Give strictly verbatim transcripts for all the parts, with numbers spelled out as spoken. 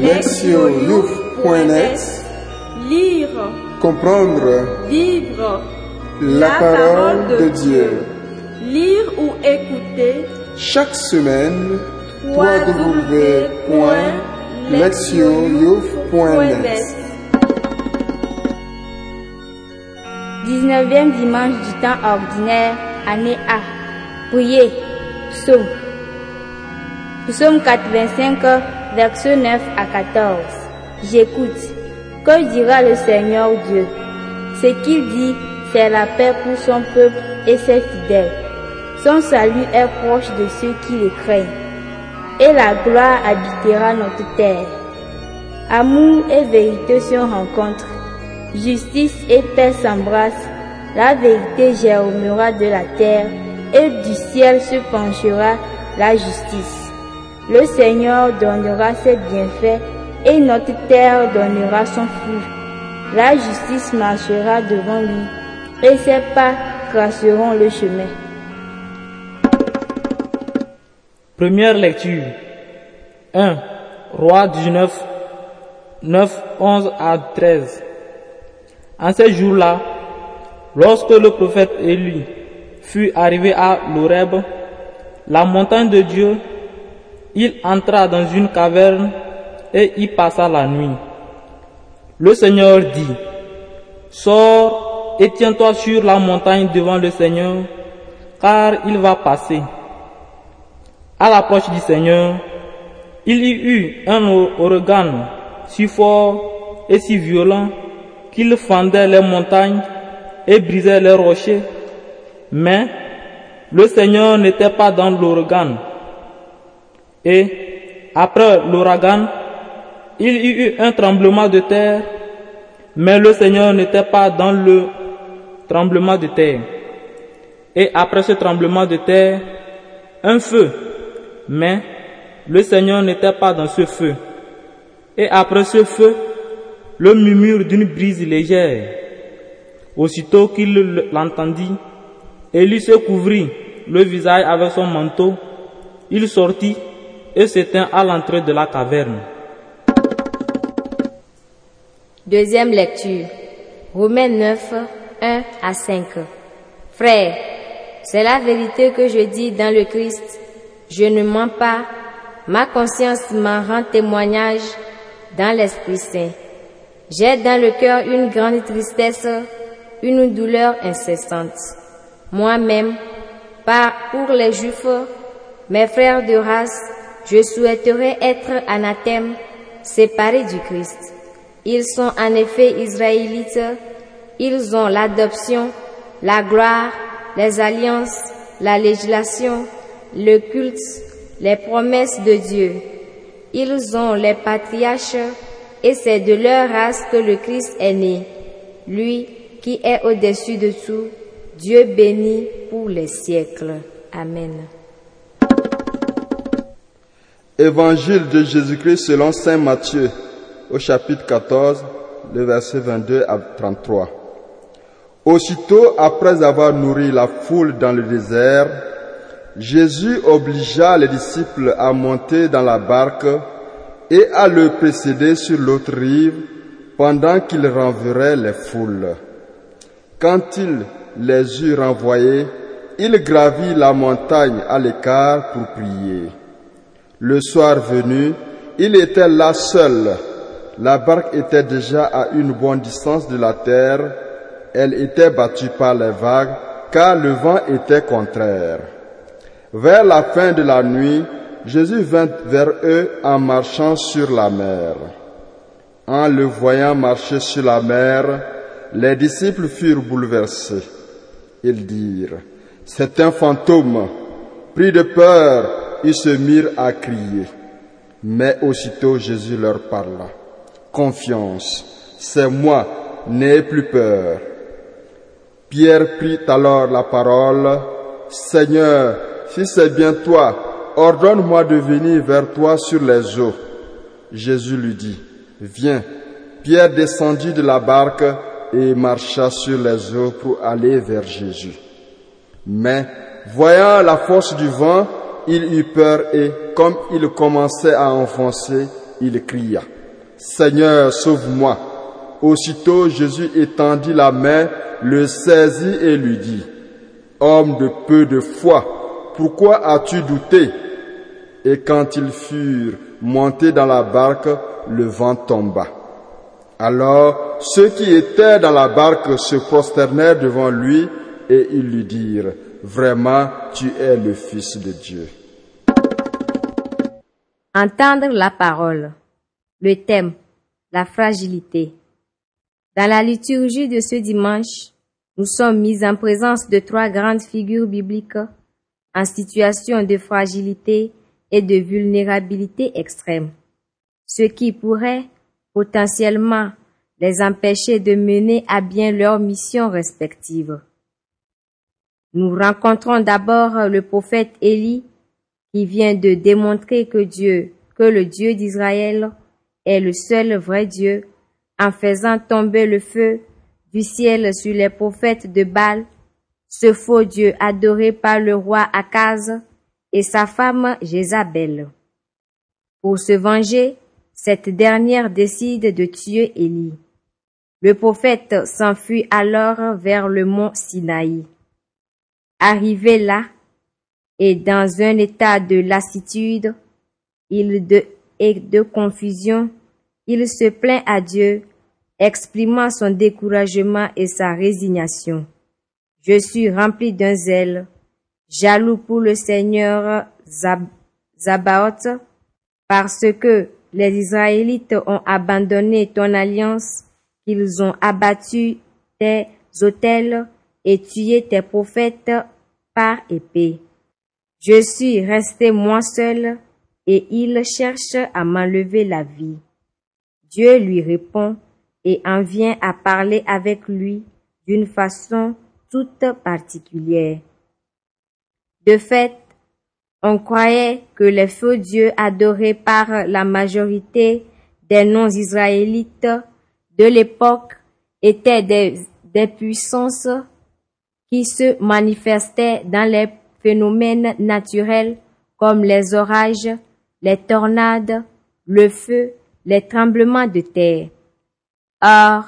Lectio-louf point net, lire, comprendre, vivre la parole de Dieu. Lire ou écouter chaque semaine w w w point lectio louf point net. dix-neuvième dimanche du temps ordinaire, année A. Priez, psaume. Psaume quatre-vingt-cinq, versets neuf à quatorze. J'écoute. Que dira le Seigneur Dieu? Ce qu'il dit, c'est la paix pour son peuple et ses fidèles. Son salut est proche de ceux qui le craignent. Et la gloire habitera notre terre. Amour et vérité se rencontrent. Justice et paix s'embrassent. La vérité germera de la terre et du ciel se penchera la justice. Le Seigneur donnera ses bienfaits et notre terre donnera son fruit. La justice marchera devant lui et ses pas traceront le chemin. Première lecture. un. Rois dix-neuf, neuf, onze à treize. En ces jours-là, lorsque le prophète Élie fut arrivé à Horeb, la montagne de Dieu, il entra dans une caverne et y passa la nuit. Le Seigneur dit, « Sors et tiens-toi sur la montagne devant le Seigneur, car il va passer. » À l'approche du Seigneur, il y eut un ouragan si fort et si violent qu'il fendait les montagnes et brisait les rochers. Mais le Seigneur n'était pas dans l'ouragan. Et après l'ouragan, il y eut un tremblement de terre, mais le Seigneur n'était pas dans le tremblement de terre. Et après ce tremblement de terre, un feu, mais le Seigneur n'était pas dans ce feu. Et après ce feu, le murmure d'une brise légère. Aussitôt qu'il l'entendit, Élie se couvrit le visage avec son manteau. Il sortit et s'éteint à l'entrée de la caverne. Deuxième lecture. Romains neuf, un à cinq. Frères, c'est la vérité que je dis dans le Christ. Je ne mens pas. Ma conscience m'en rend témoignage dans l'Esprit Saint. J'ai dans le cœur une grande tristesse, une douleur incessante. Moi-même, pas pour les Juifs, mes frères de race, je souhaiterais être anathème, séparé du Christ. Ils sont en effet israélites, ils ont l'adoption, la gloire, les alliances, la législation, le culte, les promesses de Dieu. Ils ont les patriarches et c'est de leur race que le Christ est né. Lui qui est au-dessus de tout, Dieu béni pour les siècles. Amen. Évangile de Jésus-Christ selon saint Matthieu, au chapitre quatorze, le verset vingt-deux à trente-trois. Aussitôt après avoir nourri la foule dans le désert, Jésus obligea les disciples à monter dans la barque et à le précéder sur l'autre rive pendant qu'il renverrait les foules. Quand il les eut renvoyés, il gravit la montagne à l'écart pour prier. Le soir venu, il était là seul. La barque était déjà à une bonne distance de la terre. Elle était battue par les vagues, car le vent était contraire. Vers la fin de la nuit, Jésus vint vers eux en marchant sur la mer. En le voyant marcher sur la mer, les disciples furent bouleversés. Ils dirent, « C'est un fantôme !» Pris de peur, ils se mirent à crier. Mais aussitôt Jésus leur parla, « Confiance, c'est moi, n'ayez plus peur. » Pierre prit alors la parole, « Seigneur, si c'est bien toi, ordonne-moi de venir vers toi sur les eaux. » Jésus lui dit, « Viens. » Pierre descendit de la barque et marcha sur les eaux pour aller vers Jésus. Mais, voyant la force du vent, il eut peur et, comme il commençait à enfoncer, il cria : Seigneur, sauve-moi. Aussitôt Jésus étendit la main, le saisit et lui dit : Homme de peu de foi, pourquoi as-tu douté ? Et quand ils furent montés dans la barque, le vent tomba. Alors ceux qui étaient dans la barque se prosternèrent devant lui et ils lui dirent : Vraiment, tu es le Fils de Dieu. Entendre la parole. Le thème : la fragilité. Dans la liturgie de ce dimanche, nous sommes mis en présence de trois grandes figures bibliques en situation de fragilité et de vulnérabilité extrême, ce qui pourrait potentiellement les empêcher de mener à bien leurs missions respectives. Nous rencontrons d'abord le prophète Élie qui vient de démontrer que Dieu, que le Dieu d'Israël est le seul vrai Dieu en faisant tomber le feu du ciel sur les prophètes de Baal, ce faux Dieu adoré par le roi Akaz et sa femme Jézabel. Pour se venger, cette dernière décide de tuer Élie. Le prophète s'enfuit alors vers le mont Sinaï. Arrivé là, et dans un état de lassitude et de confusion, il se plaint à Dieu, exprimant son découragement et sa résignation. « Je suis rempli d'un zèle, jaloux pour le Seigneur Zab- Zabaoth, parce que les Israélites ont abandonné ton alliance, ils ont abattu tes autels et tué tes prophètes par épée. Je suis resté moi seul, et ils cherchent à m'enlever la vie. » Dieu lui répond et en vient à parler avec lui d'une façon toute particulière. De fait, on croyait que les faux dieux adorés par la majorité des non-israélites de l'époque étaient des, des puissances qui se manifestaient dans les phénomènes naturels comme les orages, les tornades, le feu, les tremblements de terre. Or,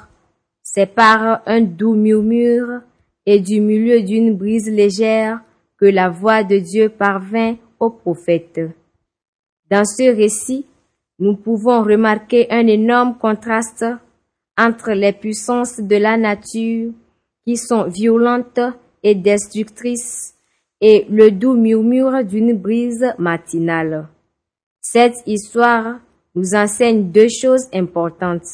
c'est par un doux murmure et du milieu d'une brise légère que la voix de Dieu parvint au prophète. Dans ce récit, nous pouvons remarquer un énorme contraste entre les puissances de la nature qui sont violentes et destructrices et le doux murmure d'une brise matinale. Cette histoire nous enseigne deux choses importantes.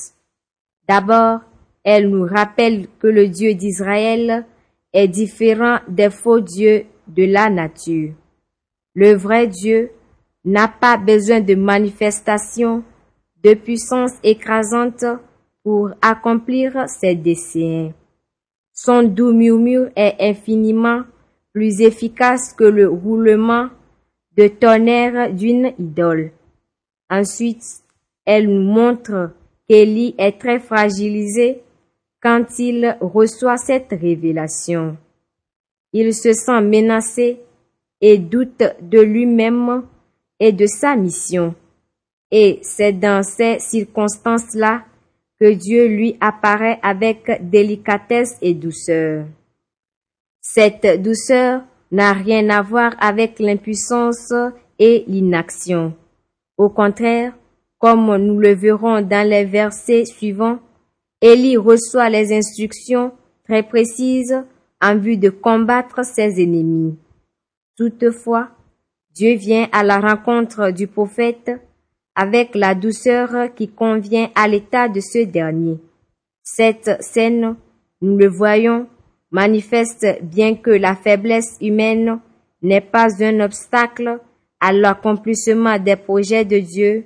D'abord, elle nous rappelle que le Dieu d'Israël est différent des faux dieux de la nature. Le vrai Dieu n'a pas besoin de manifestations, de puissance écrasante pour accomplir ses desseins. Son doux murmure est infiniment plus efficace que le roulement de tonnerre d'une idole. Ensuite, elle nous montre qu'Élie est très fragilisé quand il reçoit cette révélation. Il se sent menacé et doute de lui-même et de sa mission. Et c'est dans ces circonstances-là que Dieu lui apparaît avec délicatesse et douceur. Cette douceur n'a rien à voir avec l'impuissance et l'inaction. Au contraire, comme nous le verrons dans les versets suivants, Élie reçoit les instructions très précises en vue de combattre ses ennemis. Toutefois, Dieu vient à la rencontre du prophète avec la douceur qui convient à l'état de ce dernier. Cette scène, nous le voyons, manifeste bien que la faiblesse humaine n'est pas un obstacle à l'accomplissement des projets de Dieu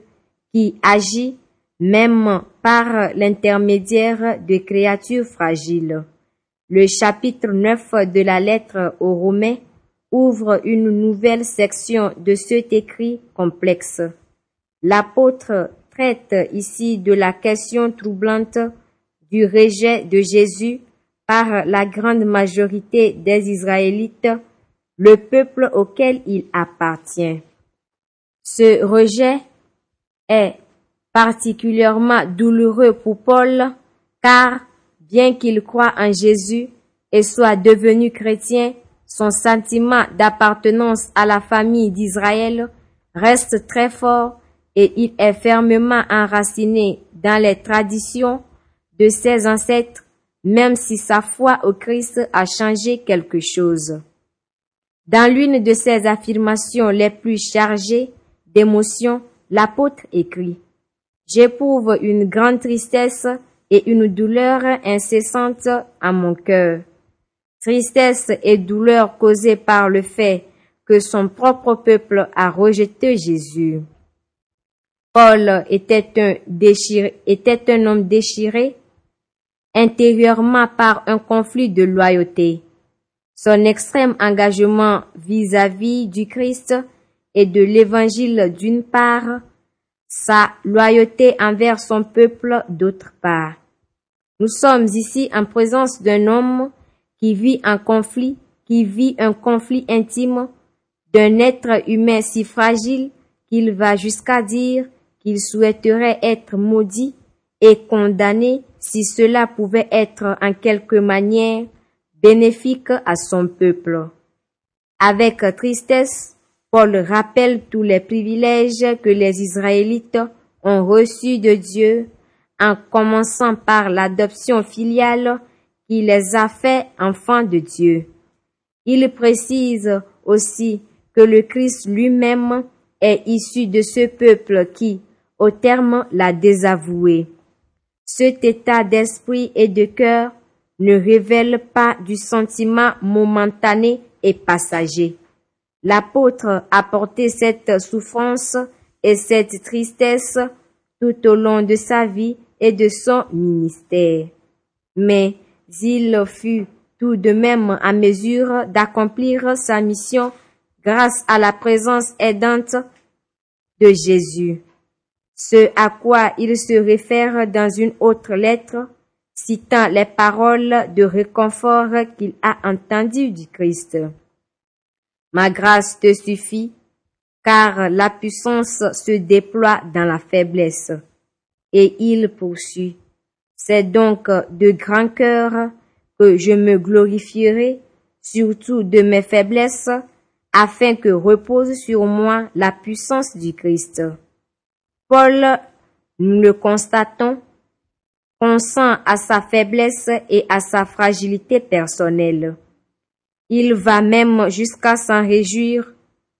qui agit même par l'intermédiaire de créatures fragiles. Le chapitre neuf de la lettre aux Romains ouvre une nouvelle section de cet écrit complexe. L'apôtre traite ici de la question troublante du rejet de Jésus par la grande majorité des Israélites, le peuple auquel il appartient. Ce rejet est particulièrement douloureux pour Paul, car, bien qu'il croie en Jésus et soit devenu chrétien, son sentiment d'appartenance à la famille d'Israël reste très fort et il est fermement enraciné dans les traditions de ses ancêtres, même si sa foi au Christ a changé quelque chose. Dans l'une de ses affirmations les plus chargées d'émotions, l'apôtre écrit « J'éprouve une grande tristesse et une douleur incessante à mon cœur. Tristesse et douleur causées par le fait que son propre peuple a rejeté Jésus. » Paul était un, déchiré, était un homme déchiré intérieurement par un conflit de loyauté. Son extrême engagement vis-à-vis du Christ et de l'Évangile d'une part, sa loyauté envers son peuple d'autre part. Nous sommes ici en présence d'un homme qui vit un conflit, qui vit un conflit intime, d'un être humain si fragile qu'il va jusqu'à dire qu'il souhaiterait être maudit et condamné si cela pouvait être en quelque manière bénéfique à son peuple. Avec tristesse, Paul rappelle tous les privilèges que les Israélites ont reçus de Dieu, en commençant par l'adoption filiale qui les a fait enfants de Dieu. Il précise aussi que le Christ lui-même est issu de ce peuple qui, au terme, l'a désavoué. Cet état d'esprit et de cœur ne révèle pas du sentiment momentané et passager. L'apôtre a porté cette souffrance et cette tristesse tout au long de sa vie et de son ministère. Mais il fut tout de même en mesure d'accomplir sa mission grâce à la présence aidante de Jésus. Ce à quoi il se réfère dans une autre lettre, citant les paroles de réconfort qu'il a entendues du Christ. « Ma grâce te suffit, car la puissance se déploie dans la faiblesse. » Et il poursuit. « C'est donc de grand cœur que je me glorifierai, surtout de mes faiblesses, afin que repose sur moi la puissance du Christ. » Paul, nous le constatons, consent à sa faiblesse et à sa fragilité personnelle. Il va même jusqu'à s'en réjouir,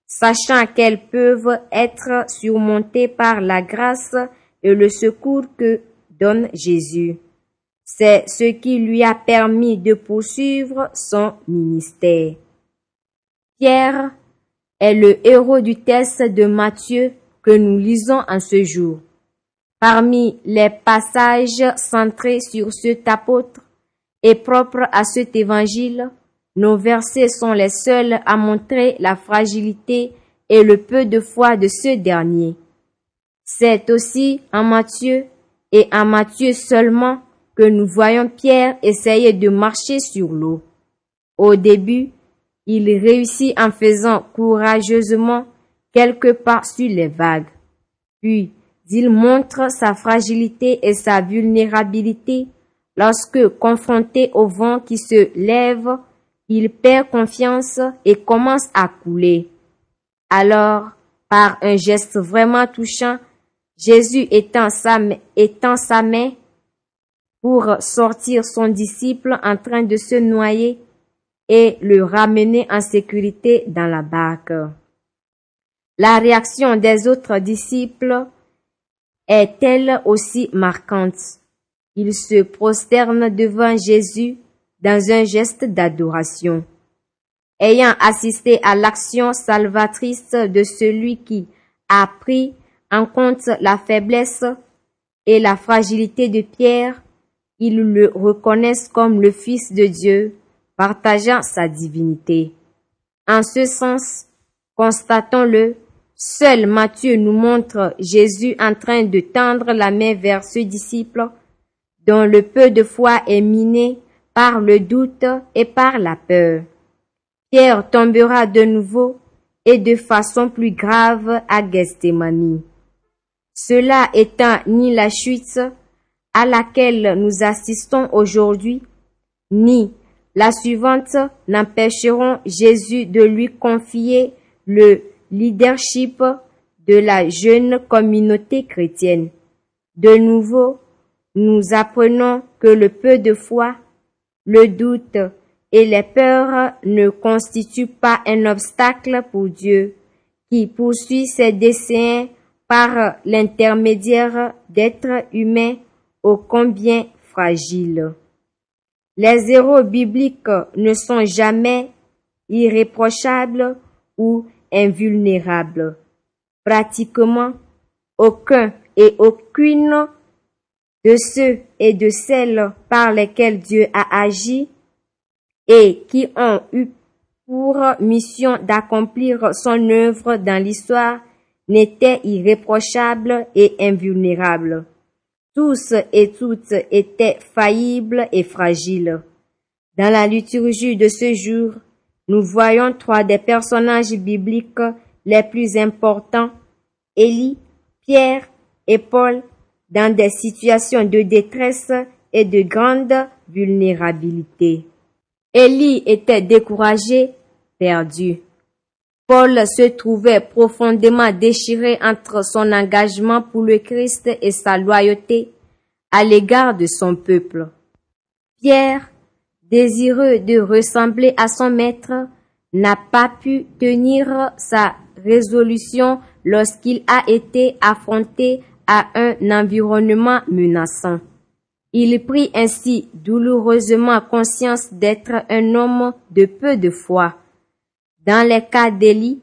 sachant qu'elles peuvent être surmontées par la grâce et le secours que donne Jésus. C'est ce qui lui a permis de poursuivre son ministère. Pierre est le héros du texte de Matthieu que nous lisons en ce jour. Parmi les passages centrés sur cet apôtre et propres à cet évangile, nos versets sont les seuls à montrer la fragilité et le peu de foi de ce dernier. C'est aussi en Matthieu et en Matthieu seulement que nous voyons Pierre essayer de marcher sur l'eau. Au début, il réussit en faisant courageusement quelque part sur les vagues. Puis, il montre sa fragilité et sa vulnérabilité lorsque, confronté au vent qui se lève, il perd confiance et commence à couler. Alors, par un geste vraiment touchant, Jésus étend sa, étend sa main pour sortir son disciple en train de se noyer et le ramener en sécurité dans la barque. La réaction des autres disciples est elle aussi marquante. Ils se prosternent devant Jésus dans un geste d'adoration. Ayant assisté à l'action salvatrice de celui qui a pris en compte la faiblesse et la fragilité de Pierre, ils le reconnaissent comme le Fils de Dieu, partageant sa divinité. En ce sens, constatons-le, seul Matthieu nous montre Jésus en train de tendre la main vers ce disciple dont le peu de foi est miné par le doute et par la peur. Pierre tombera de nouveau et de façon plus grave à Gethsémani. Cela étant ni la chute à laquelle nous assistons aujourd'hui, ni la suivante n'empêcheront Jésus de lui confier le leadership de la jeune communauté chrétienne. De nouveau, nous apprenons que le peu de foi, le doute et les peurs ne constituent pas un obstacle pour Dieu, qui poursuit ses desseins par l'intermédiaire d'êtres humains ô combien fragiles. Les héros bibliques ne sont jamais irréprochables ou invulnérables. Pratiquement aucun et aucune de ceux et de celles par lesquels Dieu a agi et qui ont eu pour mission d'accomplir son œuvre dans l'histoire n'étaient irréprochables et invulnérables. Tous et toutes étaient faillibles et fragiles. Dans la liturgie de ce jour, nous voyons trois des personnages bibliques les plus importants, Élie, Pierre et Paul, dans des situations de détresse et de grande vulnérabilité. Élie était découragé, perdu. Paul se trouvait profondément déchiré entre son engagement pour le Christ et sa loyauté à l'égard de son peuple. Pierre, désireux de ressembler à son maître, n'a pas pu tenir sa résolution lorsqu'il a été affronté à un environnement menaçant. Il prit ainsi douloureusement conscience d'être un homme de peu de foi. Dans les cas d'Élie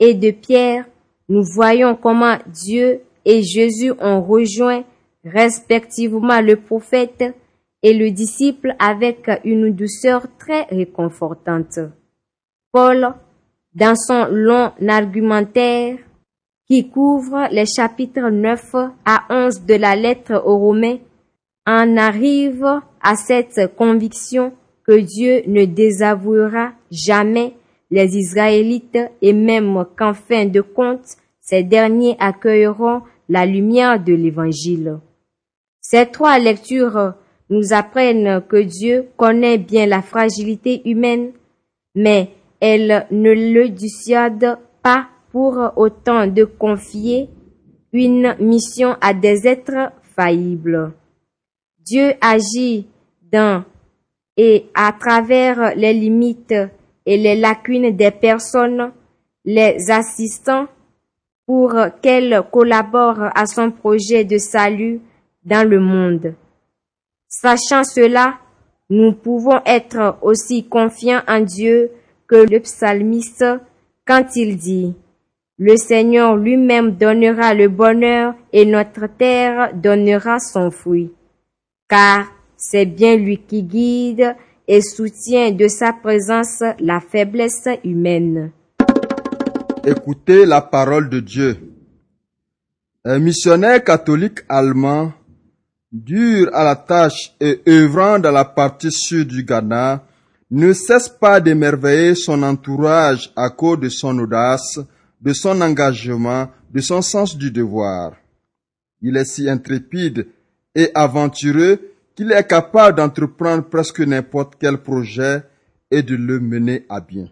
et de Pierre, nous voyons comment Dieu et Jésus ont rejoint respectivement le prophète et le disciple avec une douceur très réconfortante. Paul, dans son long argumentaire qui couvre les chapitres neuf à onze de la lettre aux Romains, en arrive à cette conviction que Dieu ne désavouera jamais les Israélites et même qu'en fin de compte, ces derniers accueilleront la lumière de l'Évangile. Ces trois lectures nous apprennent que Dieu connaît bien la fragilité humaine, mais elle ne le dissuade pas pour autant de confier une mission à des êtres faillibles. Dieu agit dans et à travers les limites et les lacunes des personnes, les assistant pour qu'elles collaborent à son projet de salut dans le monde. Sachant cela, nous pouvons être aussi confiants en Dieu que le psalmiste quand il dit « Le Seigneur lui-même donnera le bonheur et notre terre donnera son fruit. » Car c'est bien lui qui guide et soutient de sa présence la faiblesse humaine. Écoutez la parole de Dieu. Un missionnaire catholique allemand, dur à la tâche et œuvrant dans la partie sud du Ghana, ne cesse pas d'émerveiller son entourage à cause de son audace, de son engagement, de son sens du devoir. Il est si intrépide et aventureux qu'il est capable d'entreprendre presque n'importe quel projet et de le mener à bien.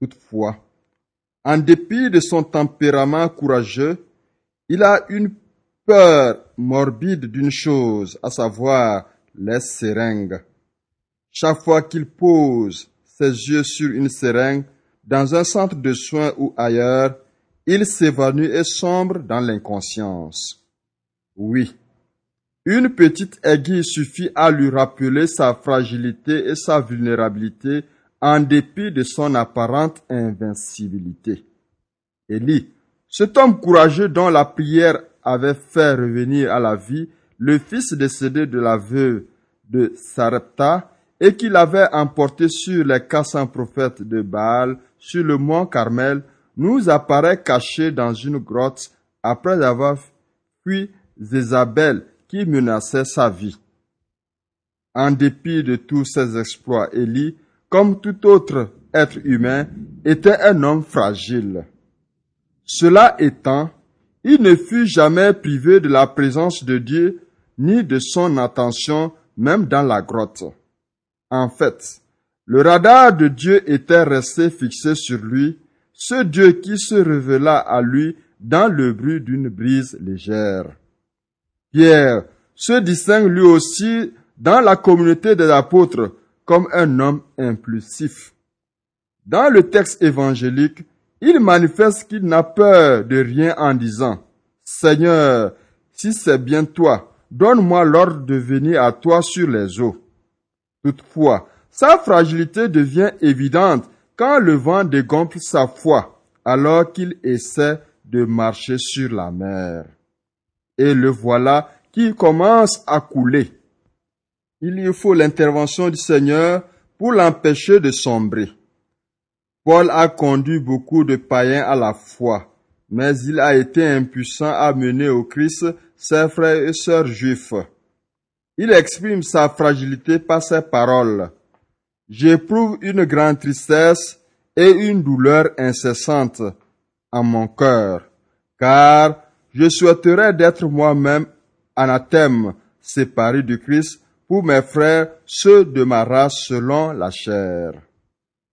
Toutefois, en dépit de son tempérament courageux, il a une peur morbide d'une chose, à savoir les seringues. Chaque fois qu'il pose ses yeux sur une seringue, dans un centre de soins ou ailleurs, il s'évanouit et sombre dans l'inconscience. Oui, une petite aiguille suffit à lui rappeler sa fragilité et sa vulnérabilité en dépit de son apparente invincibilité. Élie, cet homme courageux dont la prière avait fait revenir à la vie le fils décédé de la veuve de Sarepta et qu'il avait emporté sur les quatre cents prophètes de Baal sur le mont Carmel, nous apparaît caché dans une grotte après avoir fui Jézabel, qui menaçait sa vie. En dépit de tous ses exploits, Élie, comme tout autre être humain, était un homme fragile. Cela étant, Il ne fut jamais privé de la présence de Dieu ni de son attention, même dans la grotte. En fait, le radar de Dieu était resté fixé sur lui, ce Dieu qui se révéla à lui dans le bruit d'une brise légère. Pierre se distingue lui aussi dans la communauté des apôtres comme un homme impulsif. Dans le texte évangélique, il manifeste qu'il n'a peur de rien en disant « Seigneur, si c'est bien toi, donne-moi l'ordre de venir à toi sur les eaux. » Toutefois, sa fragilité devient évidente quand le vent dégonfle sa foi alors qu'il essaie de marcher sur la mer. Et le voilà qui commence à couler. Il lui faut l'intervention du Seigneur pour l'empêcher de sombrer. Paul a conduit beaucoup de païens à la foi, mais il a été impuissant à mener au Christ ses frères et sœurs juifs. Il exprime sa fragilité par ses paroles. « J'éprouve une grande tristesse et une douleur incessante en mon cœur, car je souhaiterais d'être moi-même anathème, séparé du Christ, pour mes frères, ceux de ma race selon la chair. »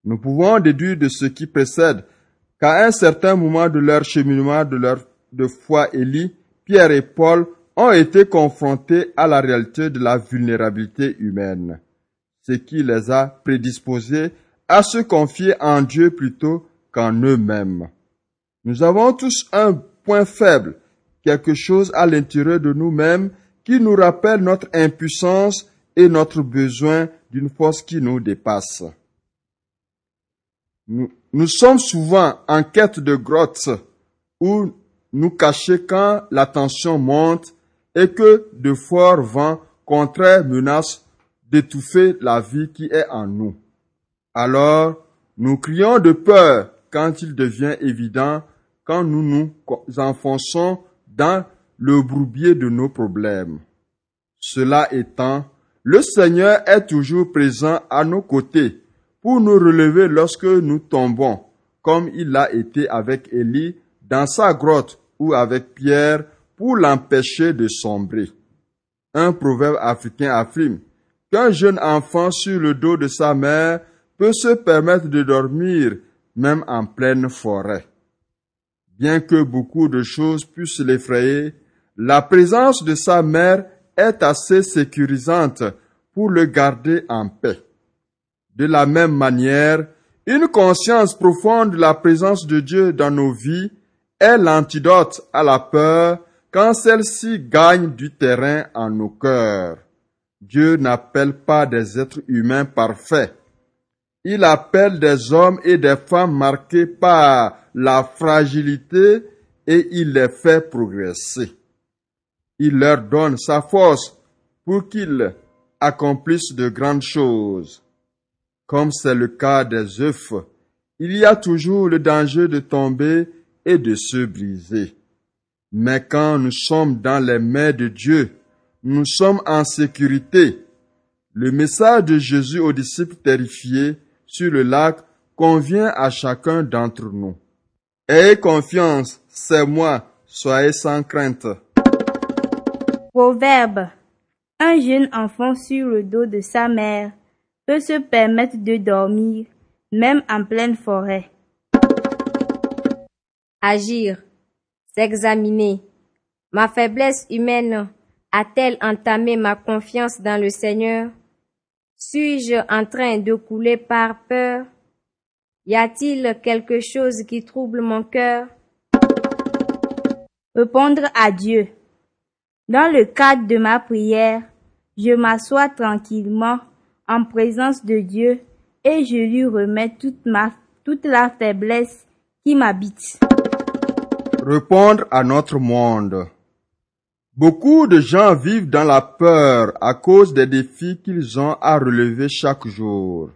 Nous pouvons déduire de ce qui précède qu'à un certain moment de leur cheminement de leur de foi Élie, Pierre et Paul ont été confrontés à la réalité de la vulnérabilité humaine, ce qui les a prédisposés à se confier en Dieu plutôt qu'en eux-mêmes. Nous avons tous un point faible, quelque chose à l'intérieur de nous-mêmes qui nous rappelle notre impuissance et notre besoin d'une force qui nous dépasse. Nous, nous sommes souvent en quête de grottes où nous cacher quand la tension monte et que de forts vents contraires menacent d'étouffer la vie qui est en nous. Alors, nous crions de peur quand il devient évident, quand nous nous enfonçons dans le bourbier de nos problèmes. Cela étant, le Seigneur est toujours présent à nos côtés pour nous relever lorsque nous tombons, comme il l'a été avec Élie dans sa grotte ou avec Pierre pour l'empêcher de sombrer. Un proverbe africain affirme qu'un jeune enfant sur le dos de sa mère peut se permettre de dormir même en pleine forêt. Bien que beaucoup de choses puissent l'effrayer, la présence de sa mère est assez sécurisante pour le garder en paix. De la même manière, une conscience profonde de la présence de Dieu dans nos vies est l'antidote à la peur quand celle-ci gagne du terrain en nos cœurs. Dieu n'appelle pas des êtres humains parfaits. Il appelle des hommes et des femmes marqués par la fragilité et il les fait progresser. Il leur donne sa force pour qu'ils accomplissent de grandes choses. Comme c'est le cas des œufs, il y a toujours le danger de tomber et de se briser. Mais quand nous sommes dans les mains de Dieu, nous sommes en sécurité. Le message de Jésus aux disciples terrifiés sur le lac convient à chacun d'entre nous. Ayez confiance, c'est moi, soyez sans crainte. Proverbe. Un jeune enfant sur le dos de sa mère peut se permettre de dormir, même en pleine forêt. Agir, s'examiner. Ma faiblesse humaine a-t-elle entamé ma confiance dans le Seigneur? Suis-je en train de couler par peur? Y a-t-il quelque chose qui trouble mon cœur? Répondre à Dieu. Dans le cadre de ma prière, je m'assois tranquillement en présence de Dieu et je lui remets toute ma, toute la faiblesse qui m'habite. Répondre à notre monde. Beaucoup de gens vivent dans la peur à cause des défis qu'ils ont à relever chaque jour.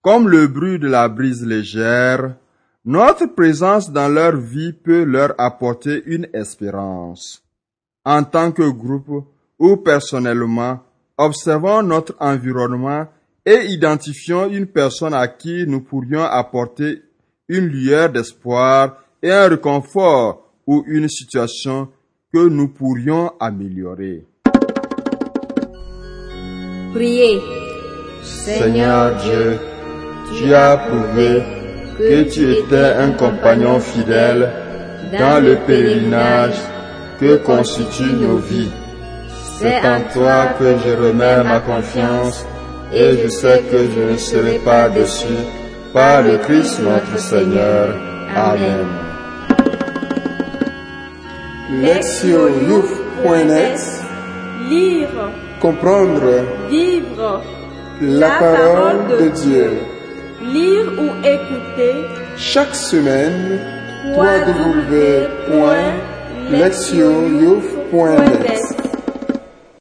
Comme le bruit de la brise légère, notre présence dans leur vie peut leur apporter une espérance. En tant que groupe ou personnellement, observons notre environnement et identifions une personne à qui nous pourrions apporter une lueur d'espoir et un réconfort ou une situation que nous pourrions améliorer. Priez. Seigneur Dieu, tu as prouvé que tu étais un compagnon fidèle dans le pèlerinage que constituent nos vies. C'est en toi que je remets ma confiance et je sais que je ne serai pas déçu par le Christ notre Seigneur. Amen. Lectio-louf point net. Lire, comprendre, vivre la parole de Dieu. Lire ou écouter chaque semaine w w w point lectio louf point net.